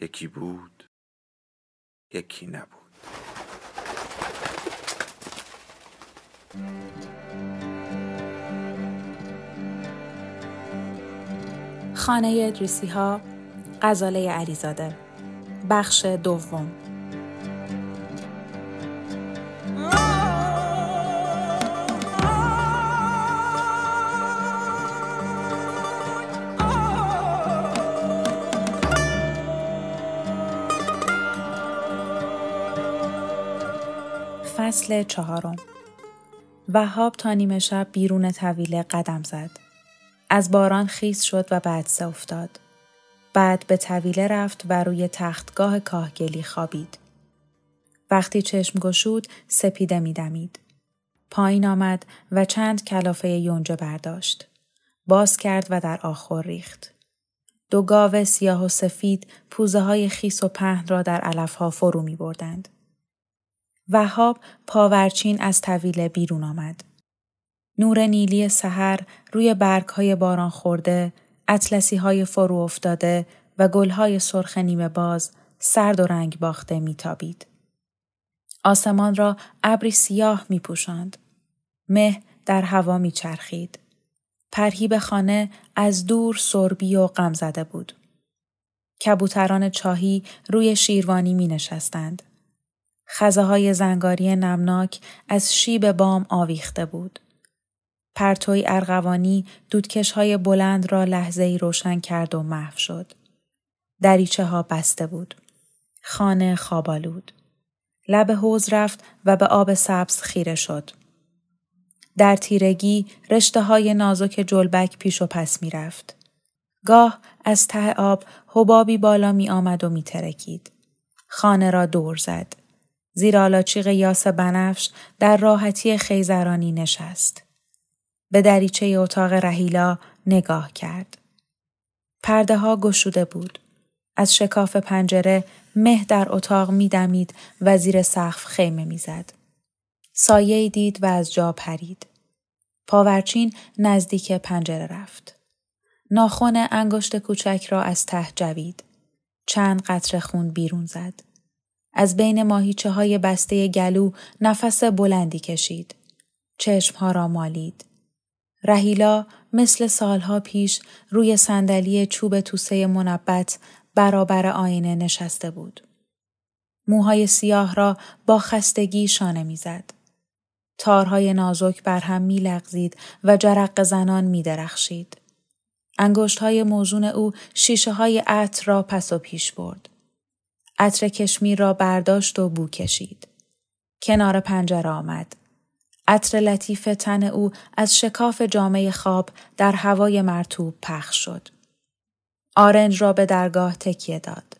یکی بود، یکی نبود. خانه ادریسی ها، غزاله علیزاده، بخش دوم. فصل 4. وهاب تا نیمه شب بیرون طویله قدم زد. از باران خیس شد و بعد افتاد. بعد به طویله رفت و روی تختگاه کاهگلی خوابید. وقتی چشم گشود سپیده می‌دمید. پایین آمد و چند کلافه یونجه برداشت. باز کرد و در آخور ریخت. 2 گاو سیاه و سفید پوزه های خیس و پهن را در علفها فرو می بردند. وهاب پاورچین از طویله بیرون آمد. نور نیلی سحر روی برگ‌های باران خورده، اطلسی‌های فرو افتاده و گل‌های سرخ نیمه باز سرد و رنگ باخته می‌تابید. آسمان را ابری سیاه می‌پوشاند. مه در هوا می‌چرخید. پرهیب خانه از دور سربی و غمزده بود. کبوتران چاهی روی شیروانی می‌نشستند. خزه‌های زنگاری نمناک از شیب بام آویخته بود. پرتوی ارغوانی دودکش‌های بلند را لحظه‌ای روشن کرد و محو شد. دریچه‌ها بسته بود. خانه خوابالود. لب حوض رفت و به آب سبز خیره شد. در تیرگی رشته‌های نازک جلبک پیش و پس می‌رفت. گاه از ته آب حبابی بالا می‌آمد و می‌ترکید. خانه را دور زد. زیر آلاچیق یاس بنفش در راحتی خیزرانی نشست. به دریچه اتاق رهیلا نگاه کرد. پرده ها گشوده بود. از شکاف پنجره مه در اتاق می دمید و زیر سقف خیمه می زد. سایه‌ای دید و از جا پرید. پاورچین نزدیک پنجره رفت. ناخن انگشت کوچک را از ته جوید. چند قطره خون بیرون زد. از بین ماهیچه‌های بسته گلو نفس بلندی کشید. چشم‌ها را مالید. رهیلا مثل سالها پیش روی صندلی چوب توسه منبت برابر آینه نشسته بود. موهای سیاه را با خستگی شانه می‌زد. تارهای نازک بر هم می‌لغزید و جرق زنان می‌درخشید. انگشت‌های موزون او شیشه‌های عطر را پس و پیش برد. عطر کشمیر را برداشت و بو کشید. کنار پنجره آمد. عطر لطیف تن او از شکاف جامه خواب در هوای مرطوب پخش شد. آرنج را به درگاه تکیه داد.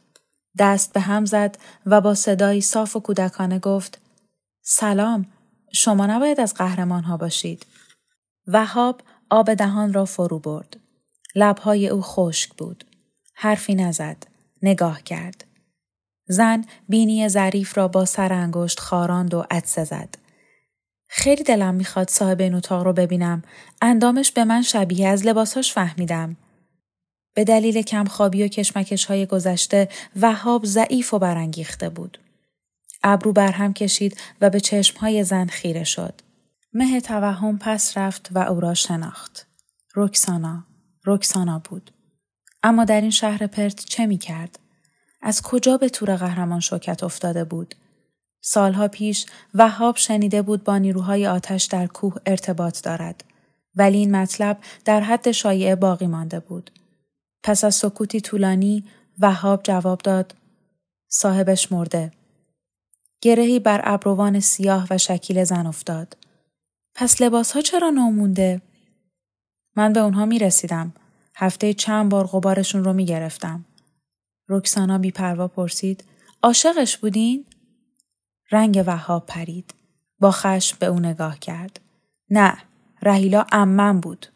دست به هم زد و با صدایی صاف و کودکانه گفت: سلام، شما نباید از قهرمان ها باشید. وهاب آب دهان را فرو برد. لبهای او خشک بود. حرفی نزد. نگاه کرد. زن بینی ظریف را با سر انگشت خاراند و عطسه زد. خیلی دلم میخواد صاحب این اتاق رو ببینم. اندامش به من شبیه از لباساش فهمیدم. به دلیل کمخوابی و کشمکش‌های گذشته وهاب ضعیف و برانگیخته بود. ابرو برهم کشید و به چشم‌های زن خیره شد. مه توهم پس رفت و او را شناخت. رکسانا بود. اما در این شهر پرت چه میکرد؟ از کجا به تور قهرمان شوکت افتاده بود؟ سالها پیش وهاب شنیده بود با نیروهای آتش در کوه ارتباط دارد، ولی این مطلب در حد شایعه باقی مانده بود. پس از سکوتی طولانی وهاب جواب داد: صاحبش مرده. گرهی بر ابروان سیاه و شکیل زن افتاد. پس لباسها چرا نمونده؟ من به اونها می رسیدم. هفته چند بار غبارشون رو میگرفتم. رکسانا بی‌پروا پرسید: عاشقش بودین؟ رنگ وهاب پرید. با خشم به او نگاه کرد. نه، رهیلا عمم بود.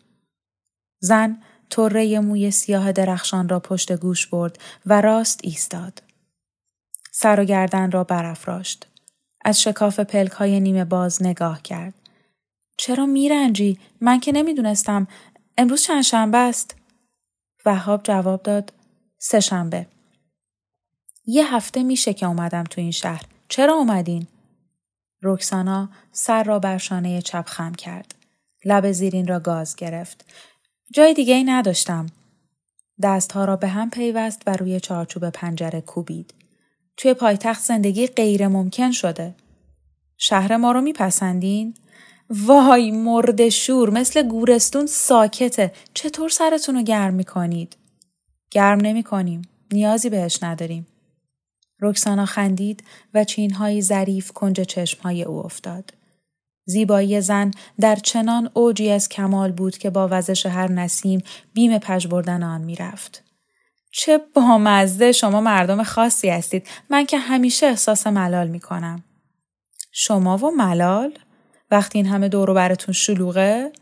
زن طره موی سیاه درخشان را پشت گوش برد و راست ایستاد. سر و گردن را برافراشت. از شکاف پلک‌های نیمه باز نگاه کرد. چرا میرنجی؟ من که نمیدونستم. امروز چند شنبه است؟ وهاب جواب داد: سه شنبه. یه هفته میشه که اومدم تو این شهر. چرا اومدین؟ رکسانا سر را بر شانه چپ خم کرد. لب زیرین را گاز گرفت. جای دیگه ای نداشتم. دستها را به هم پیوست و روی چارچوب پنجره کوبید. توی پایتخت زندگی غیر ممکن شده. شهر ما رو میپسندین؟ وای مرد شور، مثل گورستون ساکته. چطور سرتون رو گرم میکنید؟ گرم نمیکنیم. نیازی بهش نداریم. رکسانا خندید و چینهای ظریف کنج چشمهای او افتاد. زیبایی زن در چنان اوجی از کمال بود که با وزش هر نسیم بیم پج بردن آن می رفت. چه بامزه، شما مردم خاصی هستید. من که همیشه احساس ملال می کنم. شما و ملال؟ وقتی این همه دور و براتون شلوغه؟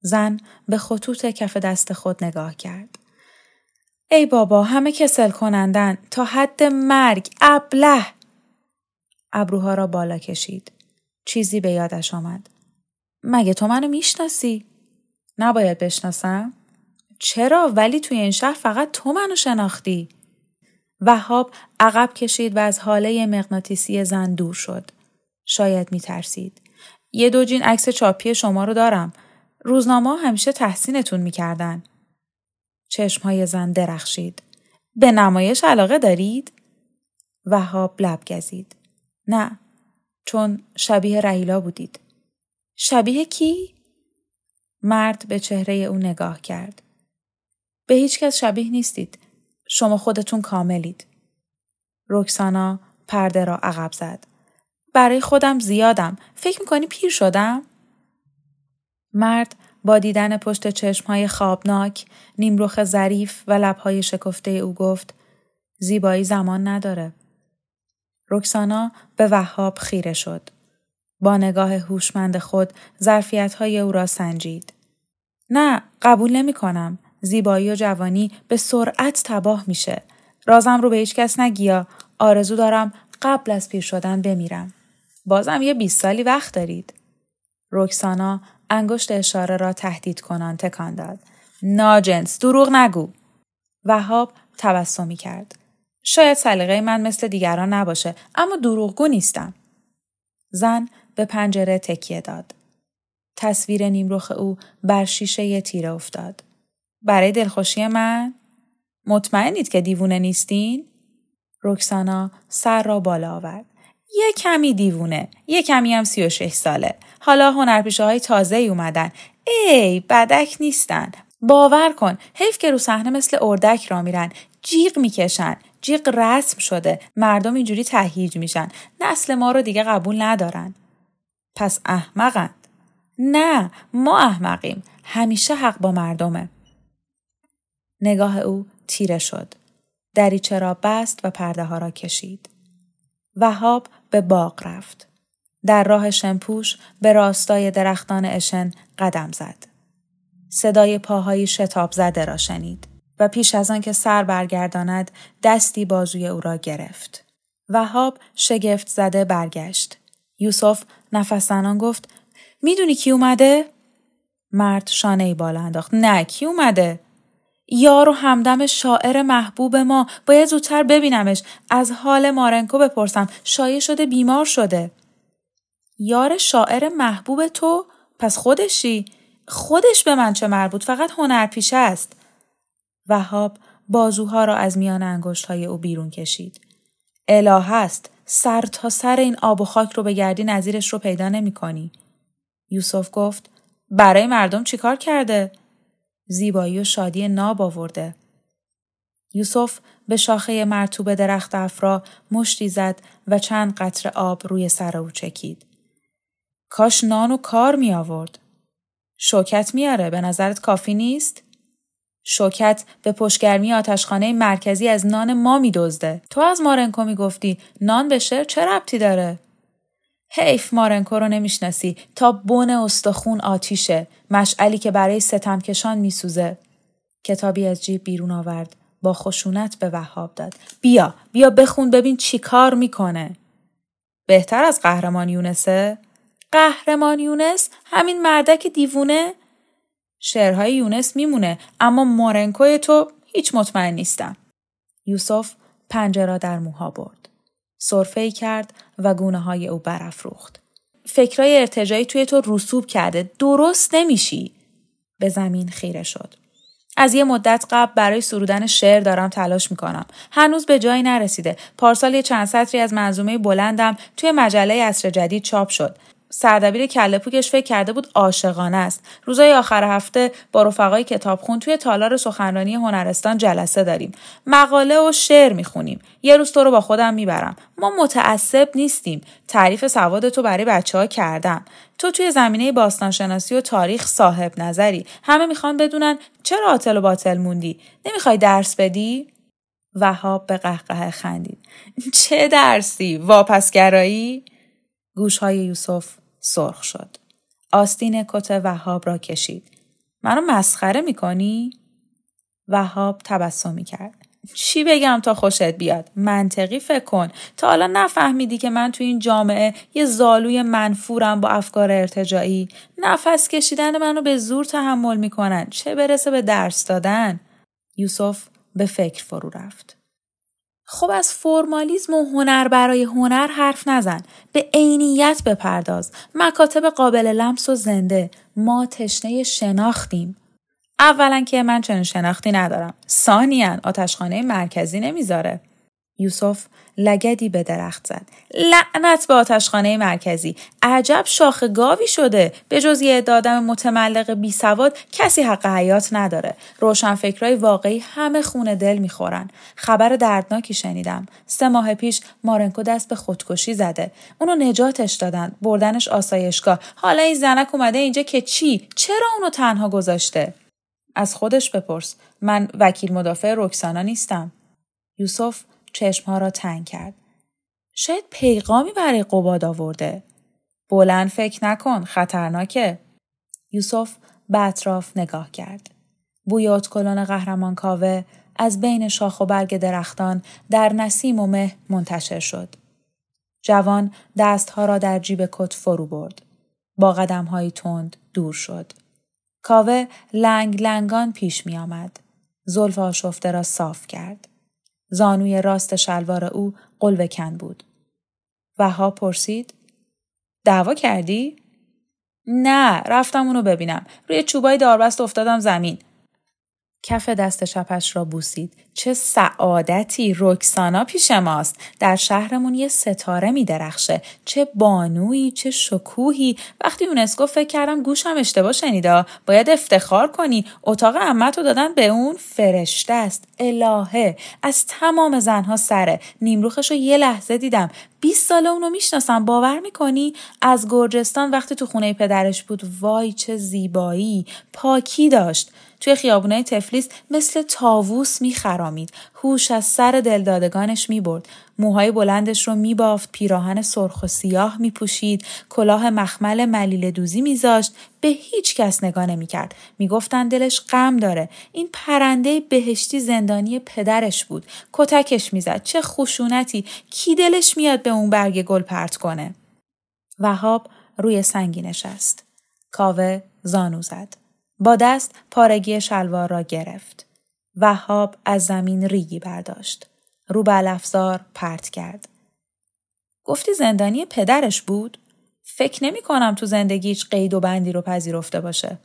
زن به خطوط کف دست خود نگاه کرد. ای بابا، همه کسل کنندن تا حد مرگ. ابله! ابروها را بالا کشید. چیزی به یادش آمد. مگه تو منو میشناسی؟ نباید بشناسم؟ چرا؟ ولی توی این شهر فقط تو منو شناختی. وهاب عقب کشید و از حاله مغناطیسی زن دور شد. شاید میترسید. یه دو جین عکس چاپی شما رو دارم. روزنامه همیشه تحسینتون میکردن. چشمهای زن درخشید. به نمایش علاقه دارید؟ وهاب لب گزید. نه، چون شبیه رهیلا بودید. شبیه کی؟ مرد به چهره او نگاه کرد. به هیچ کس شبیه نیستید. شما خودتون کاملید. رکسانا پرده را عقب زد. برای خودم زیادم. فکر میکنی پیر شدم؟ مرد با دیدن پشت چشمهای خوابناک، نیمرخ ظریف و لبهای شکفته او گفت: زیبایی زمان نداره. رکسانا به وهاب خیره شد. با نگاه هوشمند خود ظرفیت‌های او را سنجید. نه، قبول نمی‌کنم. زیبایی و جوانی به سرعت تباه میشه. رازم رو به هیچ کس نگیا. آرزو دارم قبل از پیر شدن بمیرم. بازم یه 20 سالی وقت دارید. رکسانا انگشت اشاره را تهدید کنان تکان داد. ناجنس، دروغ نگو. وهاب تبسمی کرد. شاید سلیقه من مثل دیگران نباشه، اما دروغگو نیستم. زن به پنجره تکیه داد. تصویر نیمرخ او بر شیشه تیره افتاد. برای دلخوشی من؟ مطمئنید که دیوونه نیستین؟ رکسانا سر را بالا آورد. یه کمی دیوونه، یه کمی هم 36 ساله. حالا هنرپیشه‌های تازه‌ای اومدن. ای بدک نیستن. باور کن، حیف که رو صحنه مثل اردک را میرن. جیغ میکشن. جیغ رسم شده. مردم اینجوری تهییج میشن. نسل ما رو دیگه قبول ندارن. پس احمقند. نه، ما احمقیم. همیشه حق با مردمه. نگاه او تیره شد. دریچه را بست و پرده ها را کشید. وهاب به باغ رفت. در راه شنپوش به راستای درختان اشن قدم زد. صدای پاهای شتاب زده را شنید و پیش از آن که سر برگرداند دستی بازوی او را گرفت. وهاب شگفت زده برگشت. یوسف نفس زنان گفت: میدونی کی اومده؟ مرد شانه‌ای بالا انداخت. نه، کی اومده؟ یارو همدم شاعر محبوب ما. باید زودتر ببینمش. از حال مارنکو بپرسم. شایع شده بیمار شده. یار شاعر محبوب تو؟ پس خودشی؟ خودش به من چه مربوط؟ فقط هنرپیشه است. وهاب بازوها را از میان انگشت‌های او بیرون کشید. اله است. سر تا سر این آب و خاک رو بگردی نظیرش رو پیدا نمی‌کنی. یوسف گفت: برای مردم چیکار کرده؟ زیبایی و شادی ناب آورده. یوسف به شاخه مرطوب درخت افرا مشتی زد و چند قطره آب روی سر او چکید. کاش نان و کار می آورد. شوکت میاره، به نظرت کافی نیست؟ شوکت به پشتگرمی آتشخانه مرکزی از نان ما میدزده. تو از مارنکو میگفتی، نان به شعر چه ربطی داره؟ حیف مارنکو رو نمیشناسی، تا بن استخون آتیشه، مشعلی که برای ستمکشان میسوزه. کتابی از جیب بیرون آورد، با خشونت به وهاب داد. بیا بخون ببین چی کار میکنه. بهتر از قهرمان یونسه؟ قهرمان یونس؟ همین مردک دیوونه؟ شعرهای یونس میمونه، اما مارنکوی تو هیچ مطمئن نیستم. یوسف پنجه را در موها برد. سرفه‌ای کرد و گونه های او برافروخت. فکرای ارتجایی توی تو رسوب کرده، درست نمیشی. به زمین خیره شد. از یه مدت قبل برای سرودن شعر دارم تلاش میکنم. هنوز به جایی نرسیده. پارسال یه چند سطری از منظومه بلندم توی مجله عصر جدید چاپ شد. سردبیر کله‌پوکش فکر کرده بود عاشقانه است. روزهای آخر هفته با رفقای کتابخون توی تالار سخنرانی هنرستان جلسه داریم. مقاله و شعر میخونیم. یه روز تو رو با خودم میبرم. ما متعصب نیستیم. تعریف سواد تو برای بچه‌ها کردم. تو توی زمینه باستانشناسی و تاریخ صاحب نظری. همه میخوان بدونن چرا آتل و باطل موندی؟ نمیخوای درس بدی؟ وهاب به قهقه خندید. چه درسی؟ واپسگرایی؟ گوشهای یوسف سرخ شد. آستین کت وهاب را کشید. منو مسخره میکنی؟ وهاب تبسمی کرد. چی بگم تا خوشت بیاد؟ منطقی فکر کن. تا حالا نفهمیدی که من تو این جامعه یه زالوی منفورم با افکار ارتجایی؟ نفس کشیدن منو به زور تحمل میکنن، چه برسه به درس دادن؟ یوسف به فکر فرو رفت. خب از فرمالیزم و هنر برای هنر حرف نزن. به عینیت بپرداز. مکاتب قابل لمس و زنده. ما تشنه شناختیم. اولا که من چنین شناختی ندارم. ثانیاً آتشخانه مرکزی نمیذاره. یوسف لگدی به درخت زد. لعنت به آتشخانه مرکزی. عجب شاخ گاوی شده. به جز یه دادم متملق بی سواد کسی حق حیات نداره. روشنفکرای واقعی همه خون دل میخورن. خبر دردناکی شنیدم. 3 ماه پیش مارنکو دست به خودکشی زده. اونو نجاتش دادن، بردنش آسایشگاه. حالا این زنک اومده اینجا که چی؟ چرا اونو تنها گذاشته؟ از خودش بپرس. من وکیل مدافع رکسانا نیستم. یوسف چشمها را تنگ کرد. شاید پیغامی برای قباد آورده. بلند فکر نکن، خطرناکه. یوسف به اطراف نگاه کرد. بوی اتکلون قهرمان کاوه از بین شاخ و برگ درختان در نسیم و مه منتشر شد. جوان دستها را در جیب کت فرو برد. با قدم‌های تند دور شد. کاوه لنگ لنگان پیش می آمد. زلف آشفته را صاف کرد. زانوی راست شلوار او قلوه کن بود. وهاب پرسید: دعوا کردی؟ نه، رفتم اونو ببینم. روی چوبای داربست افتادم زمین. کف دست چپش را بوسید. چه سعادتی، رکسانا پیش ماست. در شهرمون یه ستاره می درخشه. چه بانویی، چه شکوهی. وقتی یونسکو فکر کردم گوشم اشتباه شنیده. باید افتخار کنی. اتاق عمتو دادن به اون، فرشته است. الهه. از تمام زنها سره. نیمروخشو یه لحظه دیدم. 20 ساله اونو میشناسم، باور میکنی؟ از گرجستان وقتی تو خونه پدرش بود. وای چه زیبایی، پاکی داشت. توی خیابونای تفلیس مثل طاووس میخرامید. هوش از سر دلدادگانش میبرد. موهای بلندش رو میبافت، پیراهن سرخ و سیاه میپوشید، کلاه مخمل ملیل دوزی میذاشت، به هیچ کس نگاه نمیکرد. میگفتن دلش غم داره. این پرنده بهشتی زندانی پدرش بود. کتکش میزد. چه خشونتی. کی دلش میاد به اون برگ گل پرت کنه؟ وهاب روی سنگی نشست. کاوه زانو زد. با دست پارگی شلوار را گرفت. وهاب از زمین ریگی برداشت. رو به علفزار پرت کرد. گفتی زندانی پدرش بود؟ فکر نمی کنم تو زندگی هیچ قید و بندی رو پذیرفته باشه.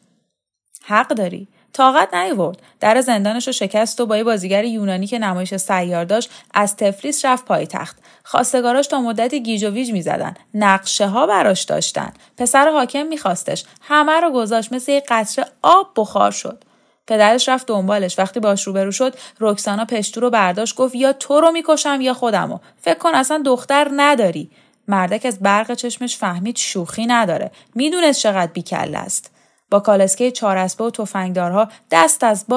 حق داری. طاقت نیاورد. در زندانش رو شکست و با یه بازیگر یونانی که نمایش سیار داشت از تفلیس رفت پایتخت. خواستگاراش تا مدتی گیج و ویج می‌زدن. نقشه ها براش داشتن. پسر حاکم می‌خواستش. همه رو گذاشت، مثل یه قطره آب بخار شد. پدرش رفت دنبالش. وقتی باش روبرو شد، رکسانا پشتو رو برداشت، گفت یا تو رو می‌کشم یا خودمو. فکر کن اصلا دختر نداری. مردک از برق چشمش فهمید شوخی نداره. میدونست چقدر بی‌کله است. با کالسکه چاراسبه و تفنگدارها دست از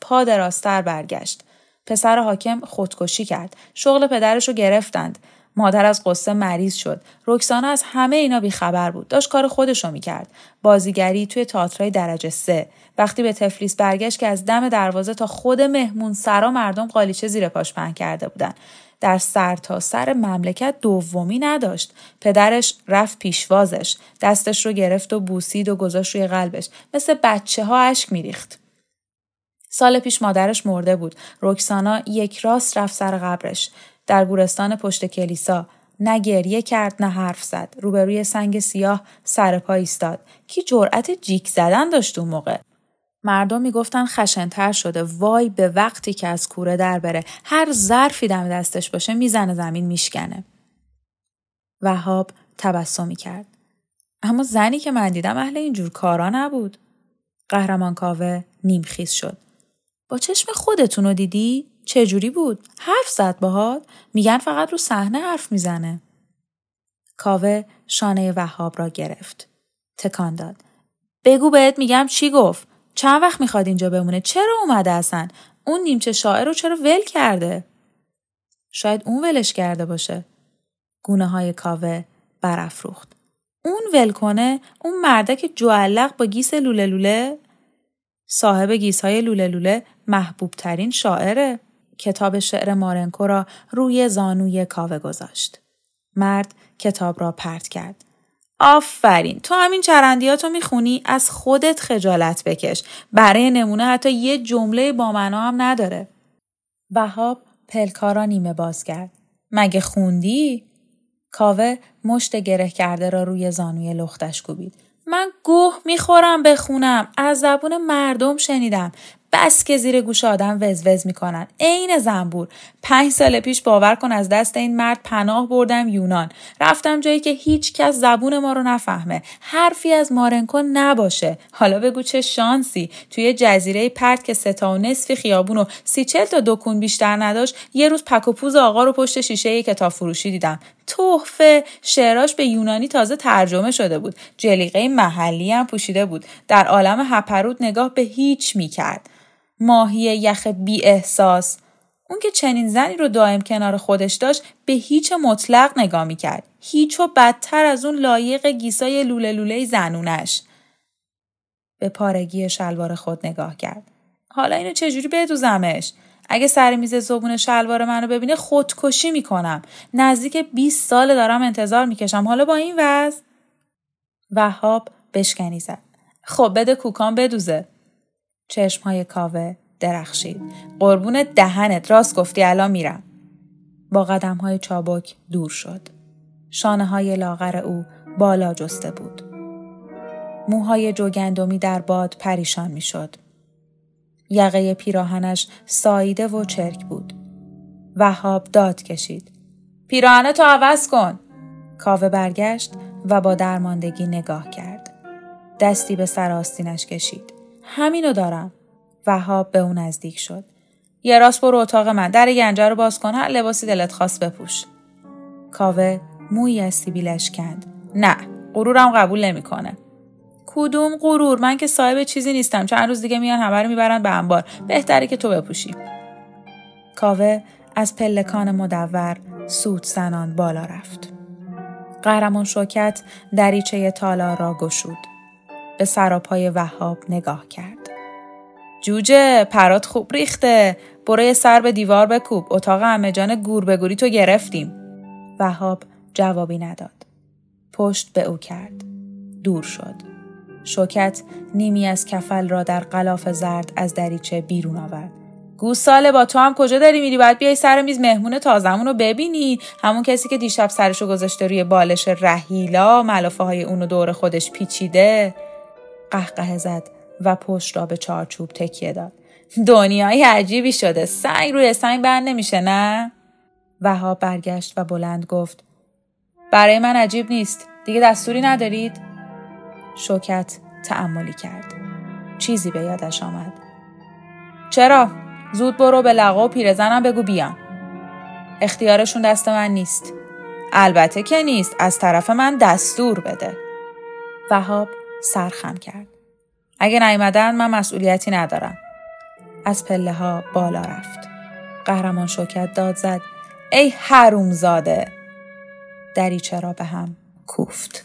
پا دراستر برگشت. پسر حاکم خودکشی کرد. شغل پدرش رو گرفتند. مادر از قصه مریض شد. رکسانا از همه اینا بیخبر بود. داشت کار خودش رو میکرد. بازیگری توی تئاترای درجه 3. وقتی به تفلیس برگشت که از دم دروازه تا خود مهمون سرا مردم قالیچه زیر پاش پهن کرده بودن. در سر تا سر مملکت دومی نداشت. پدرش رفت پیشوازش. دستش رو گرفت و بوسید و گذاشت روی قلبش. مثل بچه ها اشک میریخت. سال پیش مادرش مرده بود. رکسانا یک راست رفت سر قبرش. در گورستان پشت کلیسا نه گریه کرد نه حرف زد. روبروی سنگ سیاه سر پا ایستاد. کی جرأت جیک زدن داشت اون موقع؟ مردم میگفتن خشن‌تر شده. وای به وقتی که از کوره در بره. هر ظرفی دم دستش باشه میزنه زمین میشکنه. وهاب تبسمی کرد. اما زنی که من دیدم اهل اینجور کارا نبود. قهرمان کاوه نیمخیز شد. با چشم خودتونو دیدی؟ چجوری بود؟ حرف زد باهات؟ میگن فقط رو صحنه حرف میزنه. کاوه شانه وهاب را گرفت. تکان داد. بگو بهت میگم چی گفت؟ چند وقت میخواد اینجا بمونه؟ چرا اومده اصلا؟ اون نیمچه شاعر رو چرا ول کرده؟ شاید اون ولش کرده باشه. گونه های کاوه برافروخت. اون ول کنه؟ اون مرده که جوالق با گیس لوله لوله؟ صاحب گیسهای لوله لوله محبوب ترین شاعره. کتاب شعر مارنکو را روی زانوی کاوه گذاشت. مرد کتاب را پرت کرد. آفرین، تو همین چرندیاتو میخونی؟ از خودت خجالت بکش. برای نمونه حتی یه جمله با معنا هم نداره. وهاب پلکارا نیمه باز کرد. مگه خوندی؟ کاوه مشت گره کرده را روی زانوی لختش کوبید. من گوه میخورم بخونم. از زبون مردم شنیدم. بس که زیر گوش آدم وزوز میکنن. عین زنبور. 5 سال پیش باور کن از دست این مرد پناه بردم یونان. رفتم جایی که هیچ کس زبون ما رو نفهمه. حرفی از مارنکو نباشه. حالا بگو چه شانسی. توی جزیره پرت که 3.5 خیابون و 34 تا دکون بیشتر نداشت، یه روز پک و پوز آقا رو پشت شیشه یک کتاب فروشی دیدم. تحفه. شعراش به یونانی تازه ترجمه شده بود. جلیقه محلی هم پوشیده بود. در عالم هپرود نگاه به هیچ میکرد. ماهی یخ بی احساس. اون که چنین زنی رو دائم کنار خودش داشت به هیچ مطلق نگاه میکرد. هیچ و بدتر از اون لایق گیسای لوله لوله زنونش. به پارگی شلوار خود نگاه کرد. حالا اینو چجوری بدوزمش؟ اگه سر میز زبون شلوار منو ببینه خودکشی میکنم. نزدیک 20 سال دارم انتظار میکشم. حالا با این وضع؟ وهاب بشکنی زد. خب بده کوکان بدوزه. چشمهای کاوه درخشید. قربون دهنت، راست گفتی، الان میرم. با قدمهای چابک دور شد. شانه‌های لاغر او بالا جسته بود. موهای جوگندمی در باد پریشان میشد. یقه پیراهنش ساییده و چرک بود. وهاب داد کشید. پیراهنتو عوض کن. کاوه برگشت و با درماندگی نگاه کرد. دستی به سر آستینش کشید. همینو دارم. وهاب به اون نزدیک شد. یه راست برو اتاق من، در گنجه رو باز کن، هر لباسی دلت خواست بپوش. کاوه مویی از سیبیلش کند. نه، غرورم قبول نمیکنه. کدوم غرور؟ من که صاحب چیزی نیستم. چند روز دیگه میان همه رو میبرن به انبار. بهتره که تو بپوشی. کاوه از پلکان مدور سود زنان بالا رفت. قهرمان شوکت دریچه تالار را گشود. به سراپای وهاب نگاه کرد. جوجه، پرات خوب ریخته. برو سر به دیوار بکوب. اتاق عمه جان گور به گوری تو گرفتیم. وهاب جوابی نداد. پشت به او کرد. دور شد. شوکت نیمی از کفل را در غلاف زرد از دریچه بیرون آورد. گوساله، با تو هم کجا داری میری؟ باید بیای سر میز مهمون تازمون رو ببینی. همون کسی که دیشب سرشو گذاشته روی بالش رهیلا، ملافه های اونو دور خودش پیچیده. قهقه زد و پشت را به چارچوب تکیه داد. دنیای عجیبی شده. سنگ روی سنگ بند نمیشه، نه؟ وهاب برگشت و بلند گفت. برای من عجیب نیست. دیگه دستوری ندارید؟ شوکت تأملی کرد. چیزی به یادش آمد. چرا؟ زود برو به لقا و پیرزنم بگو بیان. اختیارشون دست من نیست. البته که نیست. از طرف من دستور بده. وهاب سرخم کرد. اگه نیامدن من مسئولیتی ندارم. از پله ها بالا رفت. قهرمان شوکت داد زد: ای حرومزاده! دریچه را به هم کوفت.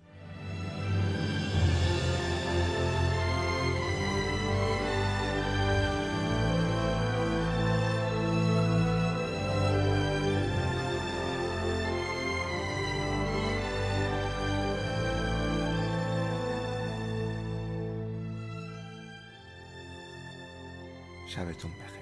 شبتون بخیر.